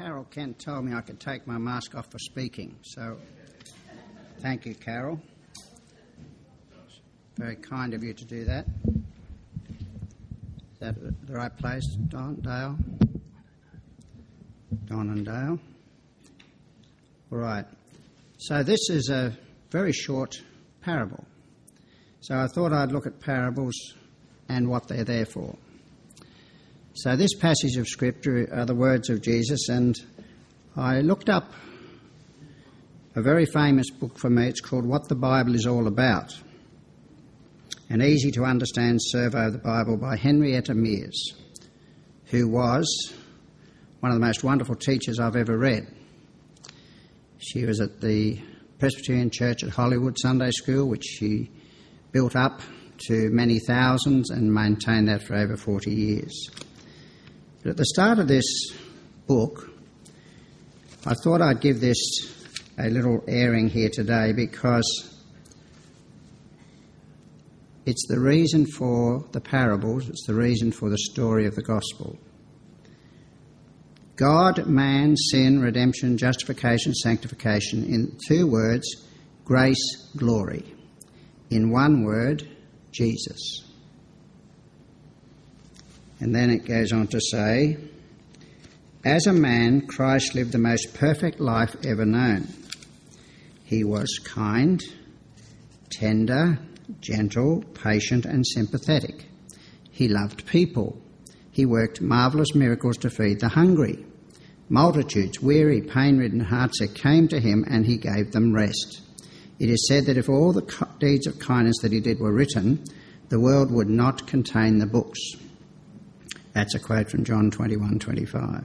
Carol Kent told me I could take my mask off for speaking, so thank you, Carol. It's very kind of you to do that. Is that the right place, Don and Dale. All right. So this is a very short parable. So I thought I'd look at parables and what they're there for. So this passage of Scripture are the words of Jesus, and I looked up a very famous book for me. It's called What the Bible is All About, an easy-to-understand survey of the Bible by Henrietta Mears, who was one of the most wonderful teachers I've ever read. She was at the Presbyterian Church at Hollywood Sunday School, which she built up to many thousands and maintained that for over 40 years. But at the start of this book, I thought I'd give this a little airing here today, because it's the reason for the parables, it's the reason for the story of the gospel. God, man, sin, redemption, justification, sanctification, in two words, grace, glory. In one word, Jesus. And then it goes on to say, as a man, Christ lived the most perfect life ever known. He was kind, tender, gentle, patient and sympathetic. He loved people. He worked marvellous miracles to feed the hungry. Multitudes, weary, pain-ridden, heartsick, came to him and he gave them rest. It is said that if all the deeds of kindness that he did were written, the world would not contain the books. That's a quote from John 21:25.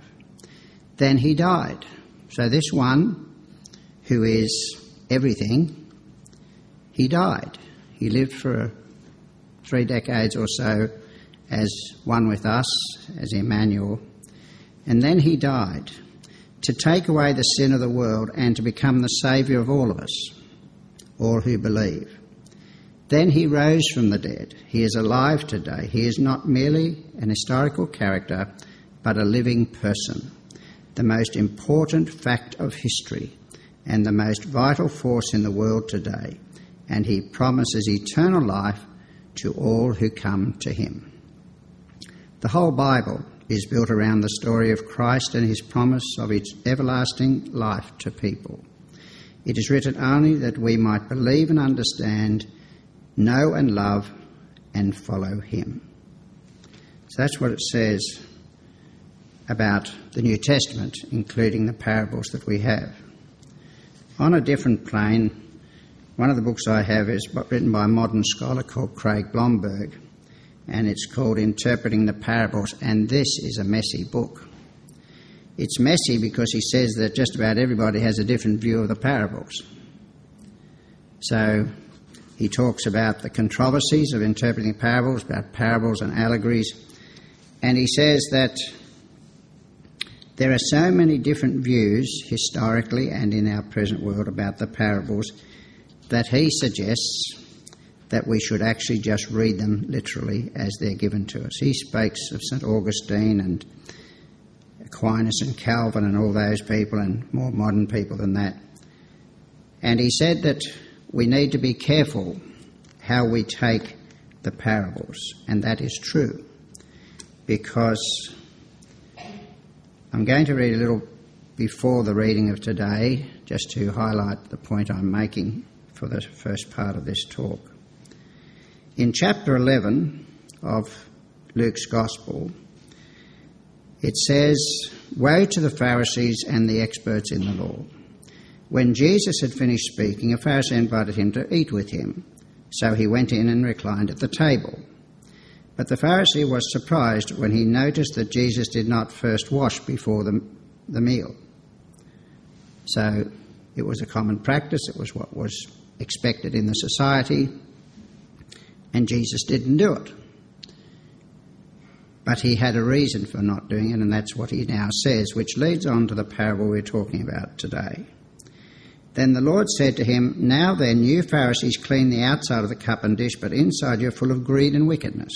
Then he died. So this one, who is everything, he died. He lived for 3 decades or so as one with us, as Emmanuel, and then he died to take away the sin of the world and to become the saviour of all of us, all who believe. Then he rose from the dead. He is alive today. He is not merely an historical character, but a living person, the most important fact of history and the most vital force in the world today, and he promises eternal life to all who come to him. The whole Bible is built around the story of Christ and his promise of its everlasting life to people. It is written only that we might believe and understand, know and love and follow him. So that's what it says about the New Testament, including the parables that we have. On a different plane, one of the books I have is written by a modern scholar called Craig Blomberg, and it's called Interpreting the Parables, and this is a messy book. It's messy because he says that just about everybody has a different view of the parables. So he talks about the controversies of interpreting parables, about parables and allegories, and he says that there are so many different views historically and in our present world about the parables that he suggests that we should actually just read them literally as they're given to us. He speaks of St. Augustine and Aquinas and Calvin and all those people and more modern people than that. And he said that we need to be careful how we take the parables, and that is true, because I'm going to read a little before the reading of today just to highlight the point I'm making for the first part of this talk. In chapter 11 of Luke's Gospel, it says, "Woe to the Pharisees and the experts in the law. When Jesus had finished speaking, a Pharisee invited him to eat with him. So he went in and reclined at the table. But the Pharisee was surprised when he noticed that Jesus did not first wash before the meal." So it was a common practice, it was what was expected in the society, and Jesus didn't do it. But he had a reason for not doing it, and that's what he now says, which leads on to the parable we're talking about today. "Then the Lord said to him, 'Now then, you Pharisees clean the outside of the cup and dish, but inside you're full of greed and wickedness.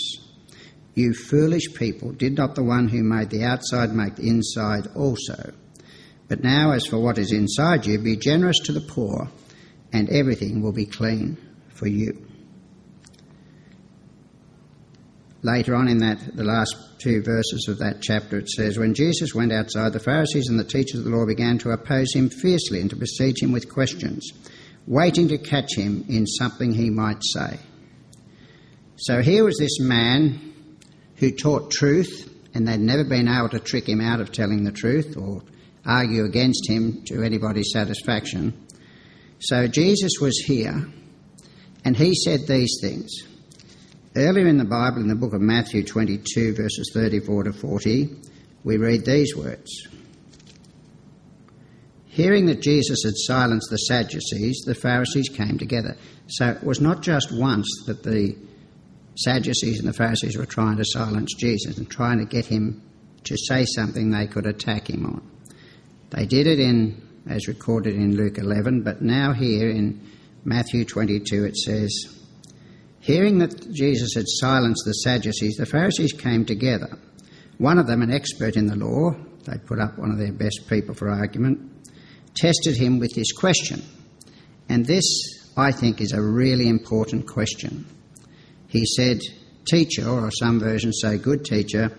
You foolish people, did not the one who made the outside make the inside also? But now, as for what is inside you, be generous to the poor, and everything will be clean for you. Later on in that, the last two verses of that chapter, it says, when Jesus went outside, the Pharisees and the teachers of the law began to oppose him fiercely and to besiege him with questions, waiting to catch him in something he might say. So here was this man who taught truth, and they'd never been able to trick him out of telling the truth or argue against him to anybody's satisfaction. So Jesus was here, and he said these things. Earlier in the Bible, in the book of Matthew 22, verses 34 to 40, we read these words. Hearing that Jesus had silenced the Sadducees, the Pharisees came together. So it was not just once that the Sadducees and the Pharisees were trying to silence Jesus and trying to get him to say something they could attack him on. They did it as recorded in Luke 11, but now here in Matthew 22 it says, hearing that Jesus had silenced the Sadducees, the Pharisees came together. One of them, an expert in the law, they put up one of their best people for argument, tested him with this question. And this, I think, is a really important question. He said, teacher, or some versions say good teacher,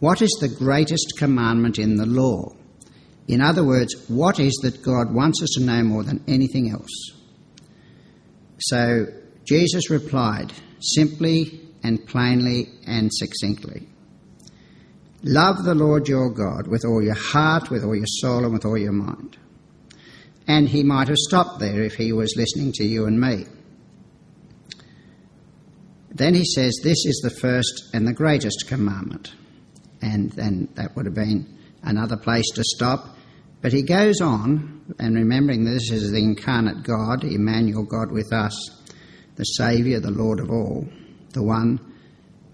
what is the greatest commandment in the law? In other words, what is that God wants us to know more than anything else? So Jesus replied simply and plainly and succinctly. Love the Lord your God with all your heart, with all your soul, and with all your mind. And he might have stopped there if he was listening to you and me. Then he says, this is the first and the greatest commandment. And then that would have been another place to stop. But he goes on, and remembering this is the incarnate God, Emmanuel, God with us, the Saviour, the Lord of all, the one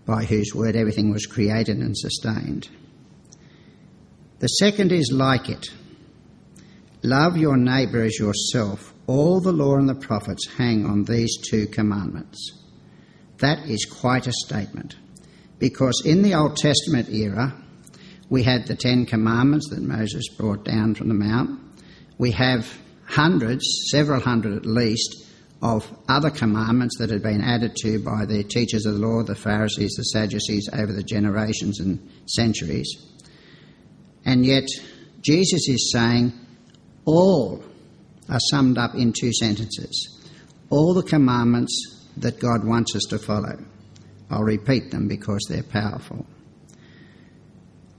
by whose word everything was created and sustained. The second is like it. Love your neighbour as yourself. All the law and the prophets hang on these two commandments. That is quite a statement, because in the Old Testament era, we had the Ten Commandments that Moses brought down from the Mount. We have hundreds, several hundred at least, of other commandments that had been added to by the teachers of the law, the Pharisees, the Sadducees, over the generations and centuries. And yet Jesus is saying all are summed up in two sentences. All the commandments that God wants us to follow. I'll repeat them because they're powerful.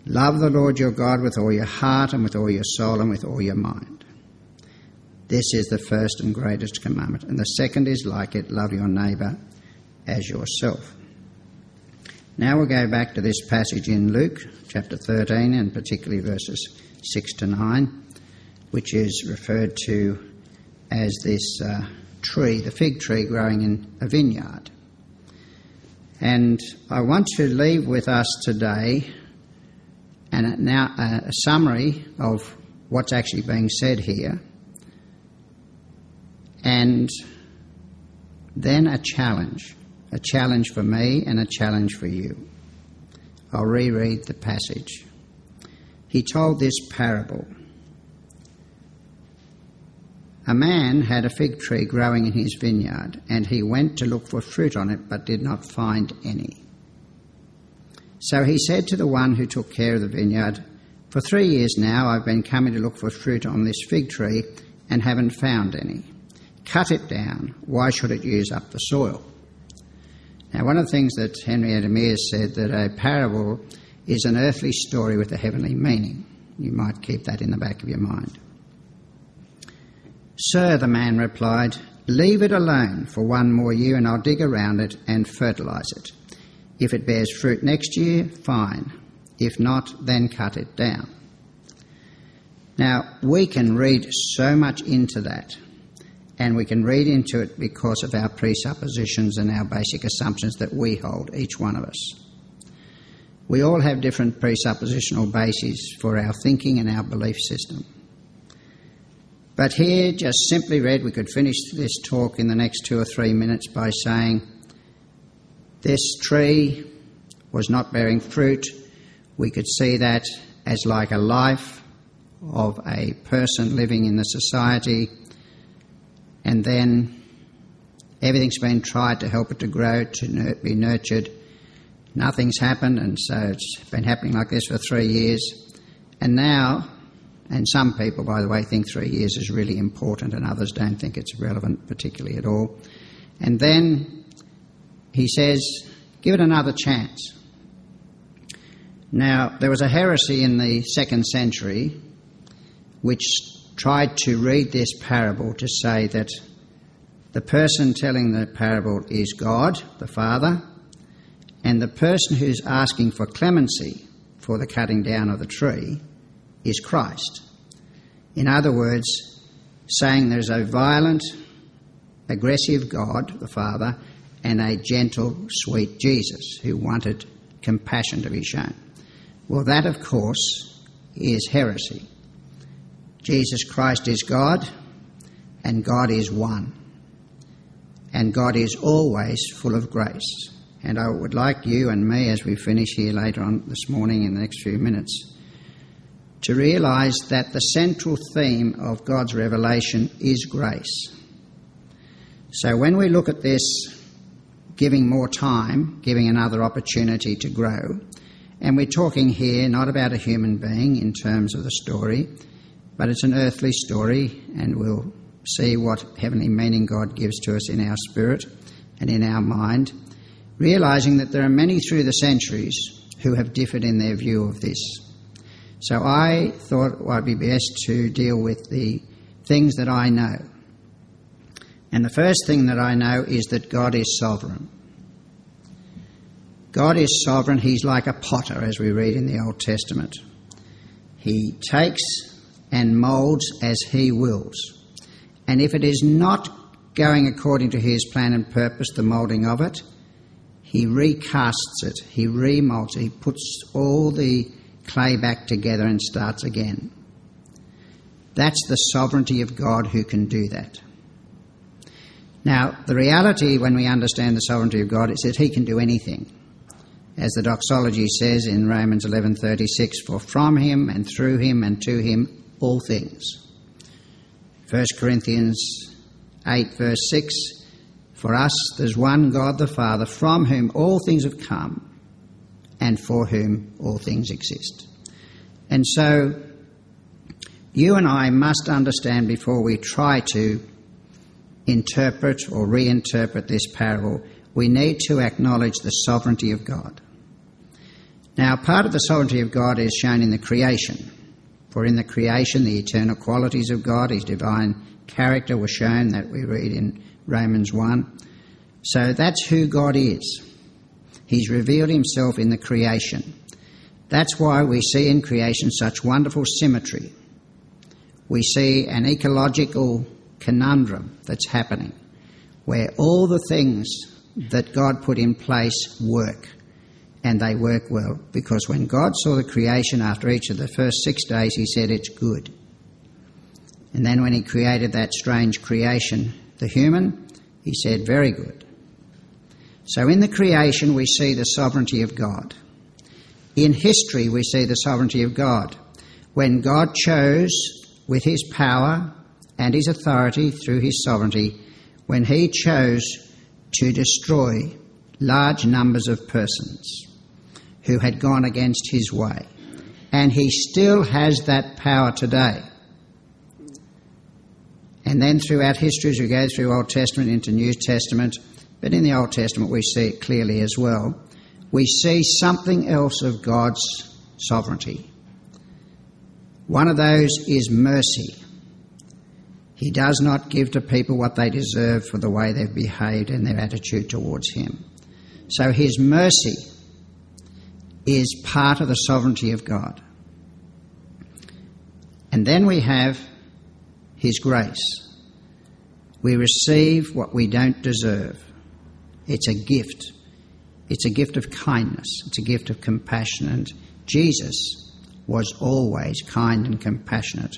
Love the Lord your God with all your heart and with all your soul and with all your mind. This is the first and greatest commandment. And the second is like it, love your neighbour as yourself. Now we'll go back to this passage in Luke chapter 13 and particularly verses 6 to 9, which is referred to as this tree, the fig tree growing in a vineyard. And I want to leave with us today and now a summary of what's actually being said here, and then a challenge for me and a challenge for you. I'll reread the passage. He told this parable. A man had a fig tree growing in his vineyard, and he went to look for fruit on it, but did not find any. So he said to the one who took care of the vineyard, for 3 years now I've been coming to look for fruit on this fig tree and haven't found any. Cut it down. Why should it use up the soil? Now, one of the things that Henrietta Mears said, that a parable is an earthly story with a heavenly meaning. You might keep that in the back of your mind. Sir, the man replied, leave it alone for 1 more year and I'll dig around it and fertilise it. If it bears fruit next year, fine. If not, then cut it down. Now, we can read so much into that, and we can read into it because of our presuppositions and our basic assumptions that we hold, each one of us. We all have different presuppositional bases for our thinking and our belief system. But here, just simply read, we could finish this talk in the next 2 or 3 minutes by saying, this tree was not bearing fruit. We could see that as like a life of a person living in the society, and then everything's been tried to help it to grow, to be nurtured. Nothing's happened, and so it's been happening like this for 3 years. And now, and some people, by the way, think 3 years is really important and others don't think it's relevant particularly at all. And then he says, give it another chance. Now, there was a heresy in the 2nd century which tried to read this parable to say that the person telling the parable is God, the Father, and the person who's asking for clemency for the cutting down of the tree is Christ. In other words, saying there's a violent, aggressive God, the Father, and a gentle, sweet Jesus who wanted compassion to be shown. Well, that, of course, is heresy. Jesus Christ is God, and God is one. And God is always full of grace. And I would like you and me, as we finish here later on this morning in the next few minutes, to realise that the central theme of God's revelation is grace. So when we look at this, giving more time, giving another opportunity to grow, and we're talking here not about a human being in terms of the story, but it's an earthly story, and we'll see what heavenly meaning God gives to us in our spirit and in our mind, realising that there are many through the centuries who have differed in their view of this. So I thought I'd be best to deal with the things that I know. And the first thing that I know is that God is sovereign. God is sovereign. He's like a potter, as we read in the Old Testament. He takes and moulds as he wills. And if it is not going according to his plan and purpose, the moulding of it, he recasts it, he remolds it, he puts all the clay back together and starts again. That's the sovereignty of God who can do that. Now, the reality when we understand the sovereignty of God is that he can do anything. As the doxology says in Romans 11:36, for from him and through him and to him all things. 1 Corinthians 8:6, for us there's one God the Father, from whom all things have come and for whom all things exist. And so you and I must understand before we try to interpret or reinterpret this parable, we need to acknowledge the sovereignty of God. Now, part of the sovereignty of God is shown in the creation. For in the creation, the eternal qualities of God, his divine character were shown, that we read in Romans 1. So that's who God is. He's revealed himself in the creation. That's why we see in creation such wonderful symmetry. We see an ecological conundrum that's happening, where all the things that God put in place work, and they work well, because when God saw the creation after each of the first 6 days, he said it's good. And then when he created that strange creation, the human, he said very good. So in the creation we see the sovereignty of God. In history we see the sovereignty of God. When God chose with his power and his authority through his sovereignty, when he chose to destroy large numbers of persons who had gone against his way. And he still has that power today. And then throughout history, as we go through Old Testament into New Testament, but in the Old Testament we see it clearly as well, we see something else of God's sovereignty. One of those is mercy. He does not give to people what they deserve for the way they've behaved and their attitude towards him. So his mercy is part of the sovereignty of God. And then we have his grace. We receive what we don't deserve. It's a gift. It's a gift of kindness. It's a gift of compassion. And Jesus was always kind and compassionate,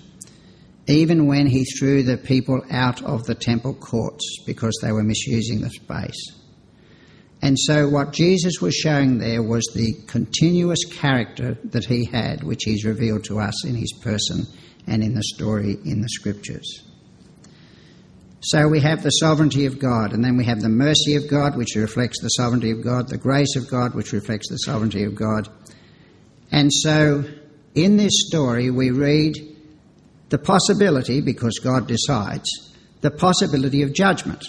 even when he threw the people out of the temple courts because they were misusing the space. And so what Jesus was showing there was the continuous character that he had, which he's revealed to us in his person and in the story in the Scriptures. So we have the sovereignty of God, and then we have the mercy of God, which reflects the sovereignty of God, the grace of God, which reflects the sovereignty of God. And so in this story we read the possibility, because God decides, the possibility of judgment.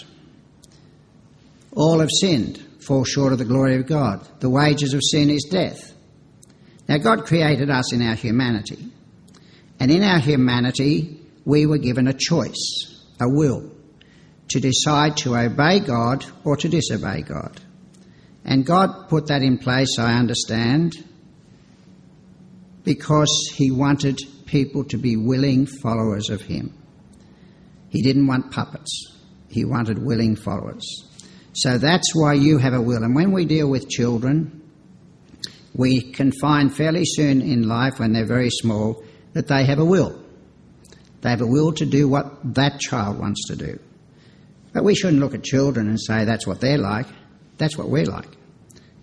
All have sinned, fall short of the glory of God. The wages of sin is death. Now God created us in our humanity, and in our humanity we were given a choice, a will, to decide to obey God or to disobey God. And God put that in place, I understand, because he wanted people to be willing followers of him. He didn't want puppets. He wanted willing followers. So that's why you have a will. And when we deal with children, we can find fairly soon in life, when they're very small, that they have a will. They have a will to do what that child wants to do. But we shouldn't look at children and say that's what they're like. That's what we're like.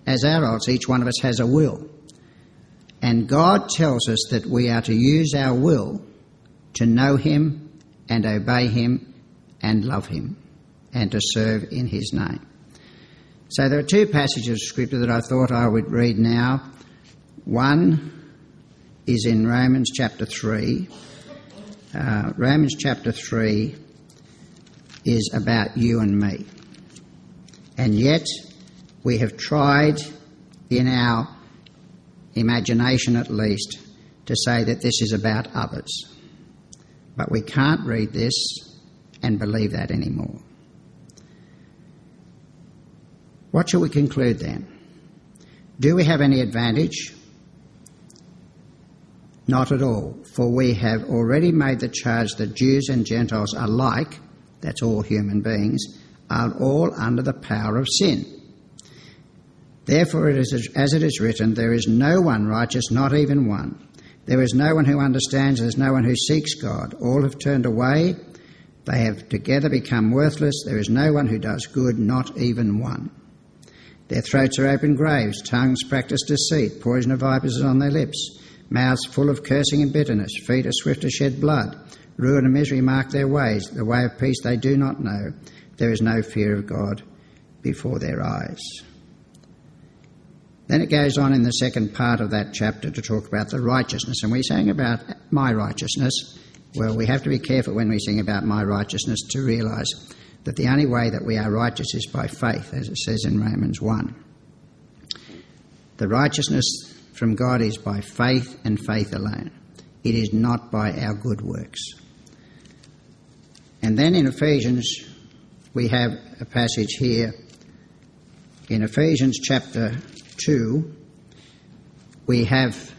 As adults, each one of us has a will. And God tells us that we are to use our will to know him and obey him and love him and to serve in his name. So there are two passages of Scripture that I thought I would read now. One is in Romans chapter 3. Romans chapter 3 is about you and me. And yet we have tried, in our imagination at least, to say that this is about others. But we can't read this and believe that anymore. What shall we conclude then? Do we have any advantage? Not at all, for we have already made the charge that Jews and Gentiles alike, that's all human beings, are all under the power of sin. Therefore, it is, as it is written, there is no one righteous, not even one. There is no one who understands, there is no one who seeks God. All have turned away, they have together become worthless. There is no one who does good, not even one. Their throats are open graves, tongues practice deceit, poison of vipers is on their lips, mouths full of cursing and bitterness, feet are swift to shed blood, ruin and misery mark their ways, the way of peace they do not know. There is no fear of God before their eyes. Then it goes on in the second part of that chapter to talk about the righteousness. And we sang about my righteousness. Well, we have to be careful when we sing about my righteousness to realise that the only way that we are righteous is by faith, as it says in Romans 1. The righteousness from God is by faith and faith alone. It is not by our good works. And then in Ephesians, we have a passage here. In Ephesians chapter 2, we have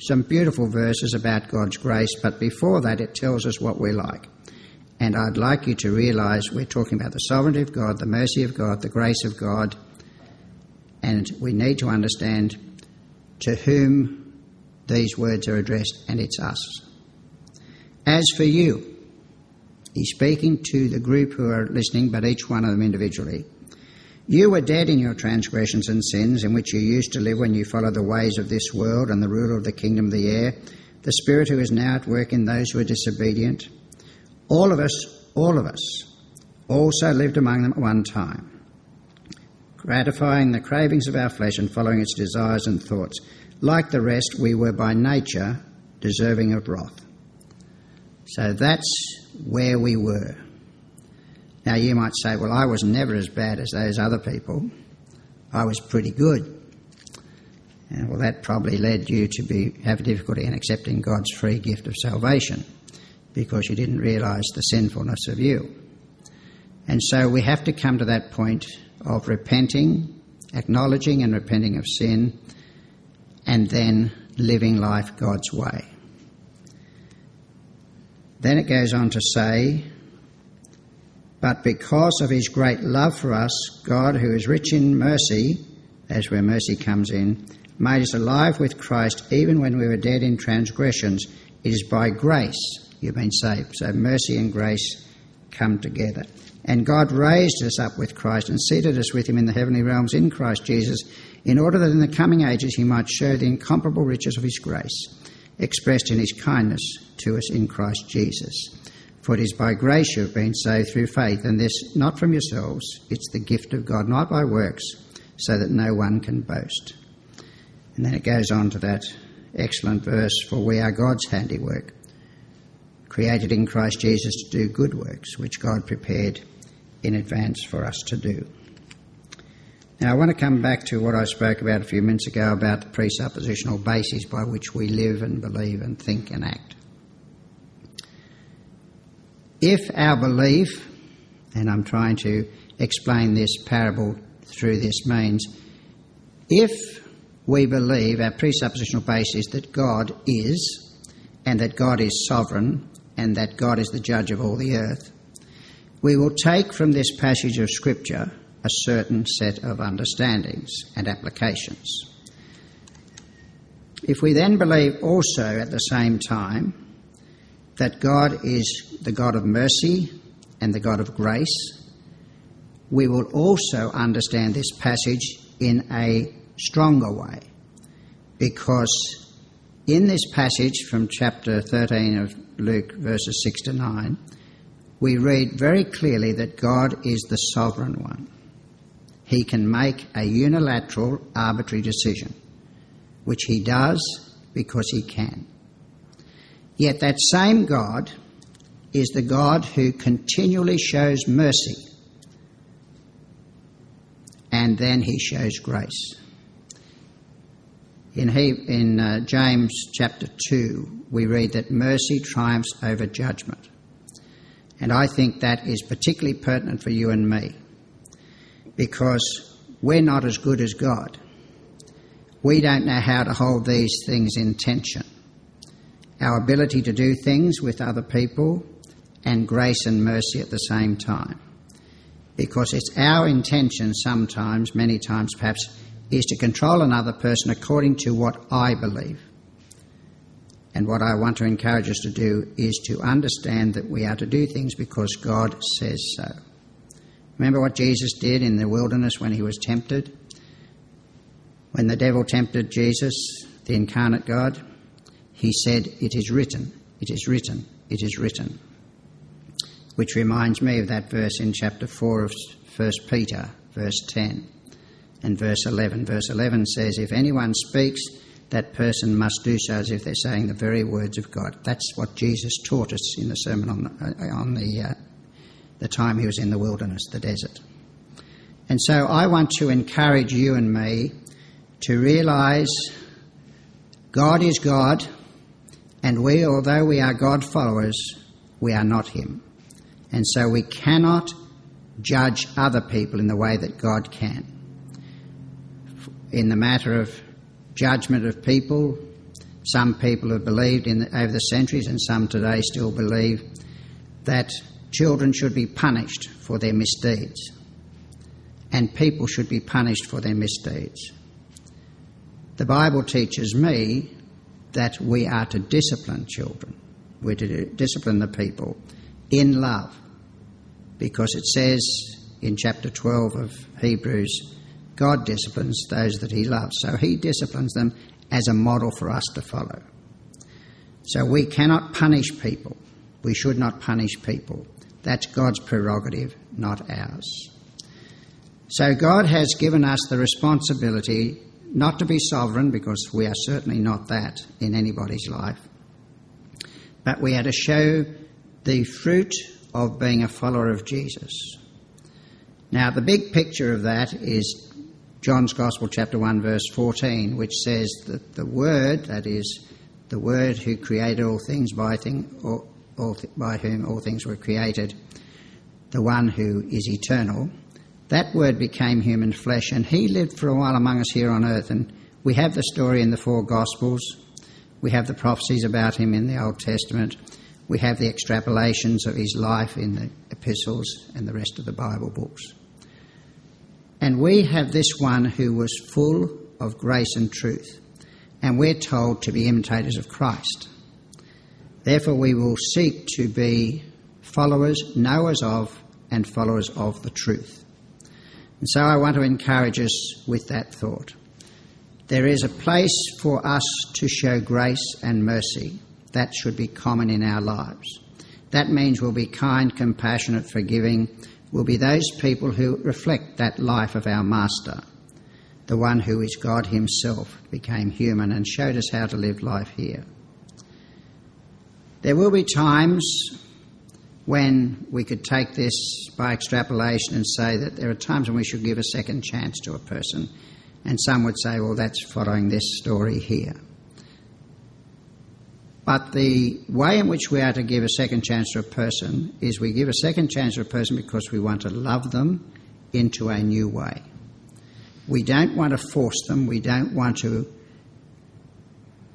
some beautiful verses about God's grace, but before that it tells us what we're like. And I'd like you to realise we're talking about the sovereignty of God, the mercy of God, the grace of God, and we need to understand to whom these words are addressed, and it's us. As for you, he's speaking to the group who are listening, but each one of them individually. You were dead in your transgressions and sins, in which you used to live when you followed the ways of this world and the rule of the kingdom of the air, the spirit who is now at work in those who are disobedient. All of us, also lived among them at one time, gratifying the cravings of our flesh and following its desires and thoughts. Like the rest, we were by nature deserving of wrath. So that's where we were. Now you might say, well, I was never as bad as those other people. I was pretty good. And well, that probably led you to have difficulty in accepting God's free gift of salvation, because you didn't realise the sinfulness of you. And so we have to come to that point of repenting, acknowledging and repenting of sin, and then living life God's way. Then it goes on to say, but because of his great love for us, God, who is rich in mercy, that's where mercy comes in, made us alive with Christ even when we were dead in transgressions. It is by grace you've been saved. So mercy and grace come together. And God raised us up with Christ and seated us with him in the heavenly realms in Christ Jesus, in order that in the coming ages he might show the incomparable riches of his grace expressed in his kindness to us in Christ Jesus. For it is by grace you have been saved through faith, and this not from yourselves, it's the gift of God, not by works, so that no one can boast. And then it goes on to that excellent verse, for we are God's handiwork, created in Christ Jesus to do good works, which God prepared in advance for us to do. Now I want to come back to what I spoke about a few minutes ago about the presuppositional basis by which we live and believe and think and act. If our belief, and I'm trying to explain this parable through this means, if we believe our presuppositional basis that God is, and that God is sovereign, and that God is the judge of all the earth, we will take from this passage of Scripture a certain set of understandings and applications. If we then believe also at the same time that God is the God of mercy and the God of grace, we will also understand this passage in a stronger way, because in this passage from chapter 13 of Luke, verses 6-9, we read very clearly that God is the sovereign one. He can make a unilateral, arbitrary decision, which he does because he can. Yet that same God is the God who continually shows mercy, and then he shows grace. In James chapter 2, we read that mercy triumphs over judgment. And I think that is particularly pertinent for you and me, because we're not as good as God. We don't know how to hold these things in tension. Our ability to do things with other people and grace and mercy at the same time. Because it's our intention sometimes, many times perhaps, is to control another person according to what I believe. And what I want to encourage us to do is to understand that we are to do things because God says so. Remember what Jesus did in the wilderness when he was tempted? When the devil tempted Jesus, the incarnate God, he said, "It is written, it is written, it is written." Which reminds me of that verse in chapter 4 of 1 Peter, verse 10. And verse 11. Verse 11 says, if anyone speaks, that person must do so as if they're saying the very words of God. That's what Jesus taught us in the sermon on the time he was in the wilderness, the desert. And so I want to encourage you and me to realise God is God, and we, although we are God followers, we are not him. And so we cannot judge other people in the way that God can. In the matter of judgment of people, some people have believed over the centuries, and some today still believe, that children should be punished for their misdeeds and people should be punished for their misdeeds. The Bible teaches me that we are to discipline children. We're to discipline the people in love, because it says in chapter 12 of Hebrews, God disciplines those that he loves. So he disciplines them as a model for us to follow. So we cannot punish people. We should not punish people. That's God's prerogative, not ours. So God has given us the responsibility not to be sovereign, because we are certainly not that in anybody's life, but we are to show the fruit of being a follower of Jesus. Now, the big picture of that is John's Gospel, chapter 1, verse 14, which says that the Word, that is, the Word who created all things, by whom all things were created, the one who is eternal, that Word became human flesh, and he lived for a while among us here on earth. And we have the story in the four Gospels. We have the prophecies about him in the Old Testament. We have the extrapolations of his life in the epistles and the rest of the Bible books. And we have this one who was full of grace and truth, and we're told to be imitators of Christ. Therefore, we will seek to be followers, knowers of, and followers of the truth. And so I want to encourage us with that thought. There is a place for us to show grace and mercy. That should be common in our lives. That means we'll be kind, compassionate, forgiving. We'll be those people who reflect that life of our Master, the one who is God himself, became human and showed us how to live life here. There will be times when we could take this by extrapolation and say that there are times when we should give a second chance to a person, and some would say, well, that's following this story here. But the way in which we are to give a second chance to a person is we give a second chance to a person because we want to love them into a new way. We don't want to force them. We don't want to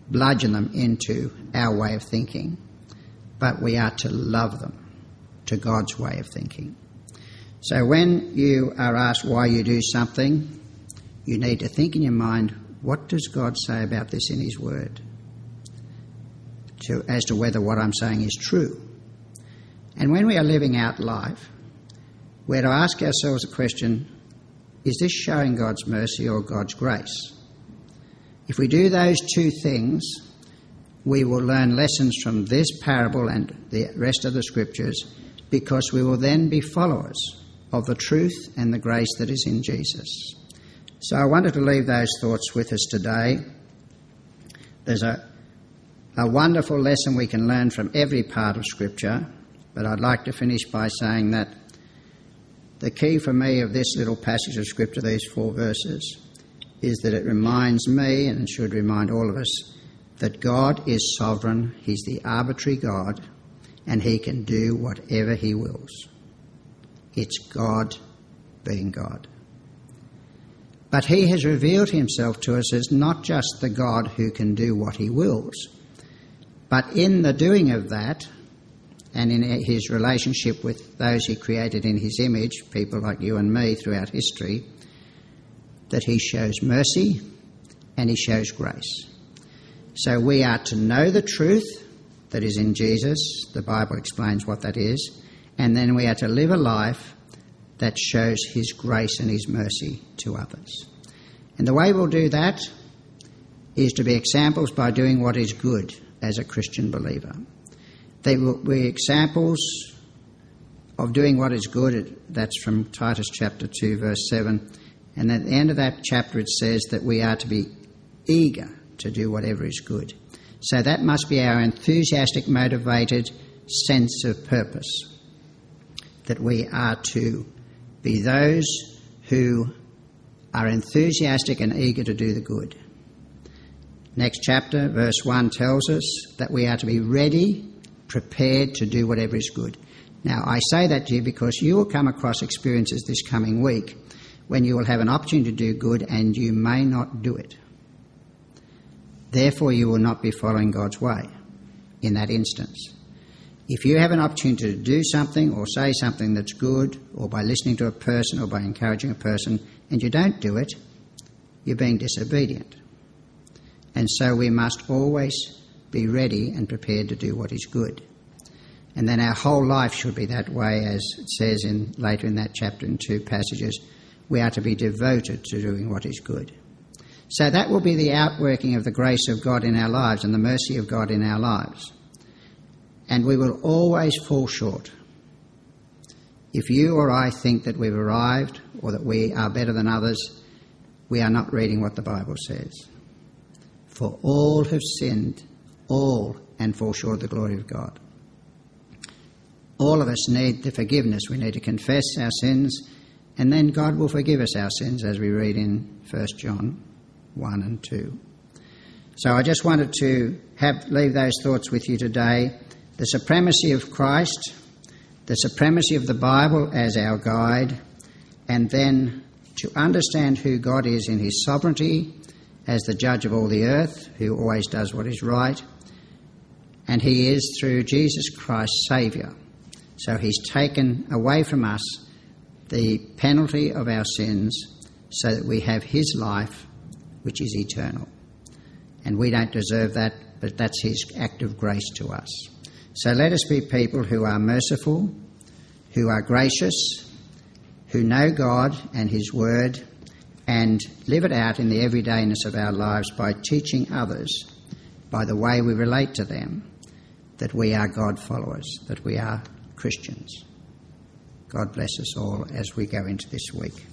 bludgeon them into our way of thinking. But we are to love them to God's way of thinking. So when you are asked why you do something, you need to think in your mind, what does God say about this in his word? As to whether what I'm saying is true. And when we are living out life, we're to ask ourselves the question, is this showing God's mercy or God's grace? If we do those two things, we will learn lessons from this parable and the rest of the scriptures, because we will then be followers of the truth and the grace that is in Jesus. So I wanted to leave those thoughts with us today. There's a wonderful lesson we can learn from every part of Scripture, but I'd like to finish by saying that the key for me of this little passage of Scripture, these four verses, is that it reminds me, and should remind all of us, that God is sovereign, he's the arbitrary God, and he can do whatever he wills. It's God being God. But he has revealed himself to us as not just the God who can do what he wills, but in the doing of that, and in his relationship with those he created in his image, people like you and me throughout history, that he shows mercy and he shows grace. So we are to know the truth that is in Jesus. The Bible explains what that is. And then we are to live a life that shows his grace and his mercy to others. And the way we'll do that is to be examples by doing what is good. As a Christian believer, they will be examples of doing what is good. That's from Titus chapter 2, verse 7. And at the end of that chapter, it says that we are to be eager to do whatever is good. So that must be our enthusiastic, motivated sense of purpose, that we are to be those who are enthusiastic and eager to do the good. Next chapter, verse 1, tells us that we are to be ready, prepared to do whatever is good. Now, I say that to you because you will come across experiences this coming week when you will have an opportunity to do good and you may not do it. Therefore, you will not be following God's way in that instance. If you have an opportunity to do something or say something that's good, or by listening to a person or by encouraging a person, and you don't do it, you're being disobedient. And so we must always be ready and prepared to do what is good. And then our whole life should be that way, as it says later in that chapter in two passages. We are to be devoted to doing what is good. So that will be the outworking of the grace of God in our lives and the mercy of God in our lives. And we will always fall short. If you or I think that we've arrived or that we are better than others, we are not reading what the Bible says. For all have sinned, all, and fall short of the glory of God. All of us need the forgiveness. We need to confess our sins, and then God will forgive us our sins, as we read in 1 John 1 and 2. So I just wanted to leave those thoughts with you today. The supremacy of Christ, the supremacy of the Bible as our guide, and then to understand who God is in his sovereignty, as the judge of all the earth, who always does what is right. And he is, through Jesus Christ, Saviour. So he's taken away from us the penalty of our sins so that we have his life, which is eternal. And we don't deserve that, but that's his act of grace to us. So let us be people who are merciful, who are gracious, who know God and his word, and live it out in the everydayness of our lives by teaching others, by the way we relate to them, that we are God followers, that we are Christians. God bless us all as we go into this week.